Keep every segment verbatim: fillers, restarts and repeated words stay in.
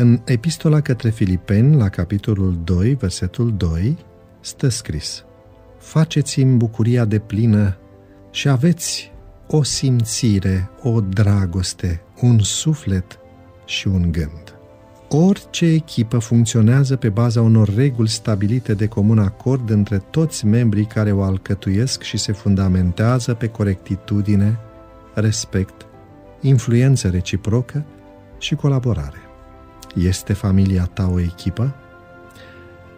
În Epistola către Filipeni, la capitolul doi, versetul doi, stă scris: faceți-mi bucuria deplină și aveți o simțire, o dragoste, un suflet și un gând. Orice echipă funcționează pe baza unor reguli stabilite de comun acord între toți membrii care o alcătuiesc și se fundamentează pe corectitudine, respect, influență reciprocă și colaborare. Este familia ta o echipă?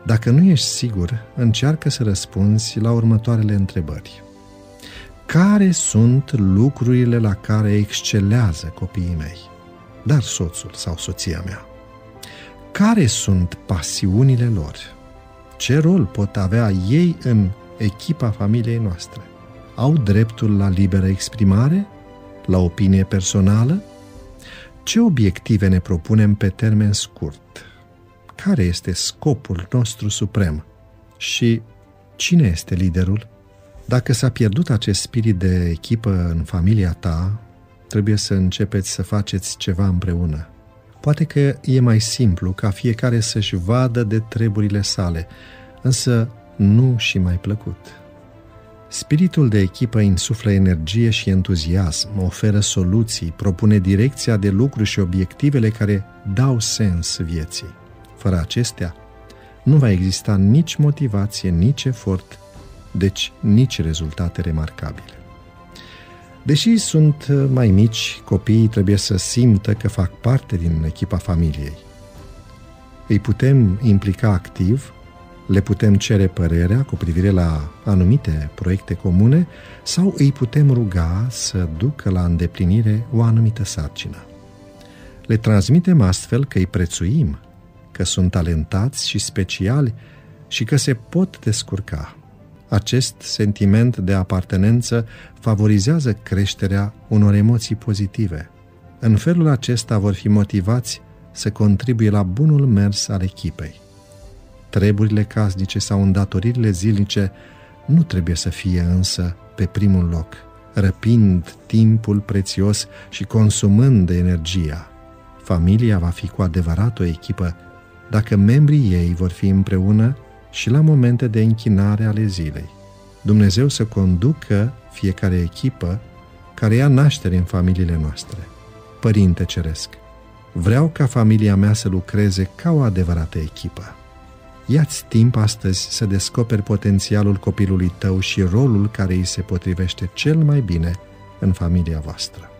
Dacă nu ești sigur, încearcă să răspunzi la următoarele întrebări. Care sunt lucrurile la care excelează copiii mei, dar soțul sau soția mea? Care sunt pasiunile lor? Ce rol pot avea ei în echipa familiei noastre? Au dreptul la liberă exprimare? La opinie personală? Ce obiective ne propunem pe termen scurt? Care este scopul nostru suprem? Și cine este liderul? Dacă s-a pierdut acest spirit de echipă în familia ta, trebuie să începeți să faceți ceva împreună. Poate că e mai simplu ca fiecare să-și vadă de treburile sale, însă nu și mai plăcut. Spiritul de echipă insuflă energie și entuziasm, oferă soluții, propune direcția de lucru și obiectivele care dau sens vieții. Fără acestea, nu va exista nici motivație, nici efort, deci nici rezultate remarcabile. Deși sunt mai mici, copiii trebuie să simtă că fac parte din echipa familiei. Îi putem implica activ, le putem cere părerea cu privire la anumite proiecte comune sau îi putem ruga să ducă la îndeplinire o anumită sarcină. Le transmitem astfel că îi prețuim, că sunt talentați și speciali și că se pot descurca. Acest sentiment de apartenență favorizează creșterea unor emoții pozitive. În felul acesta vor fi motivați să contribuie la bunul mers al echipei. Treburile casnice sau îndatoririle zilnice nu trebuie să fie însă pe primul loc, răpind timpul prețios și consumând energia. Familia va fi cu adevărat o echipă dacă membrii ei vor fi împreună și la momente de închinare ale zilei. Dumnezeu să conducă fiecare echipă care ia naștere în familiile noastre. Părinte Ceresc, vreau ca familia mea să lucreze ca o adevărată echipă. Ia-ți timp astăzi să descoperi potențialul copilului tău și rolul care îi se potrivește cel mai bine în familia voastră.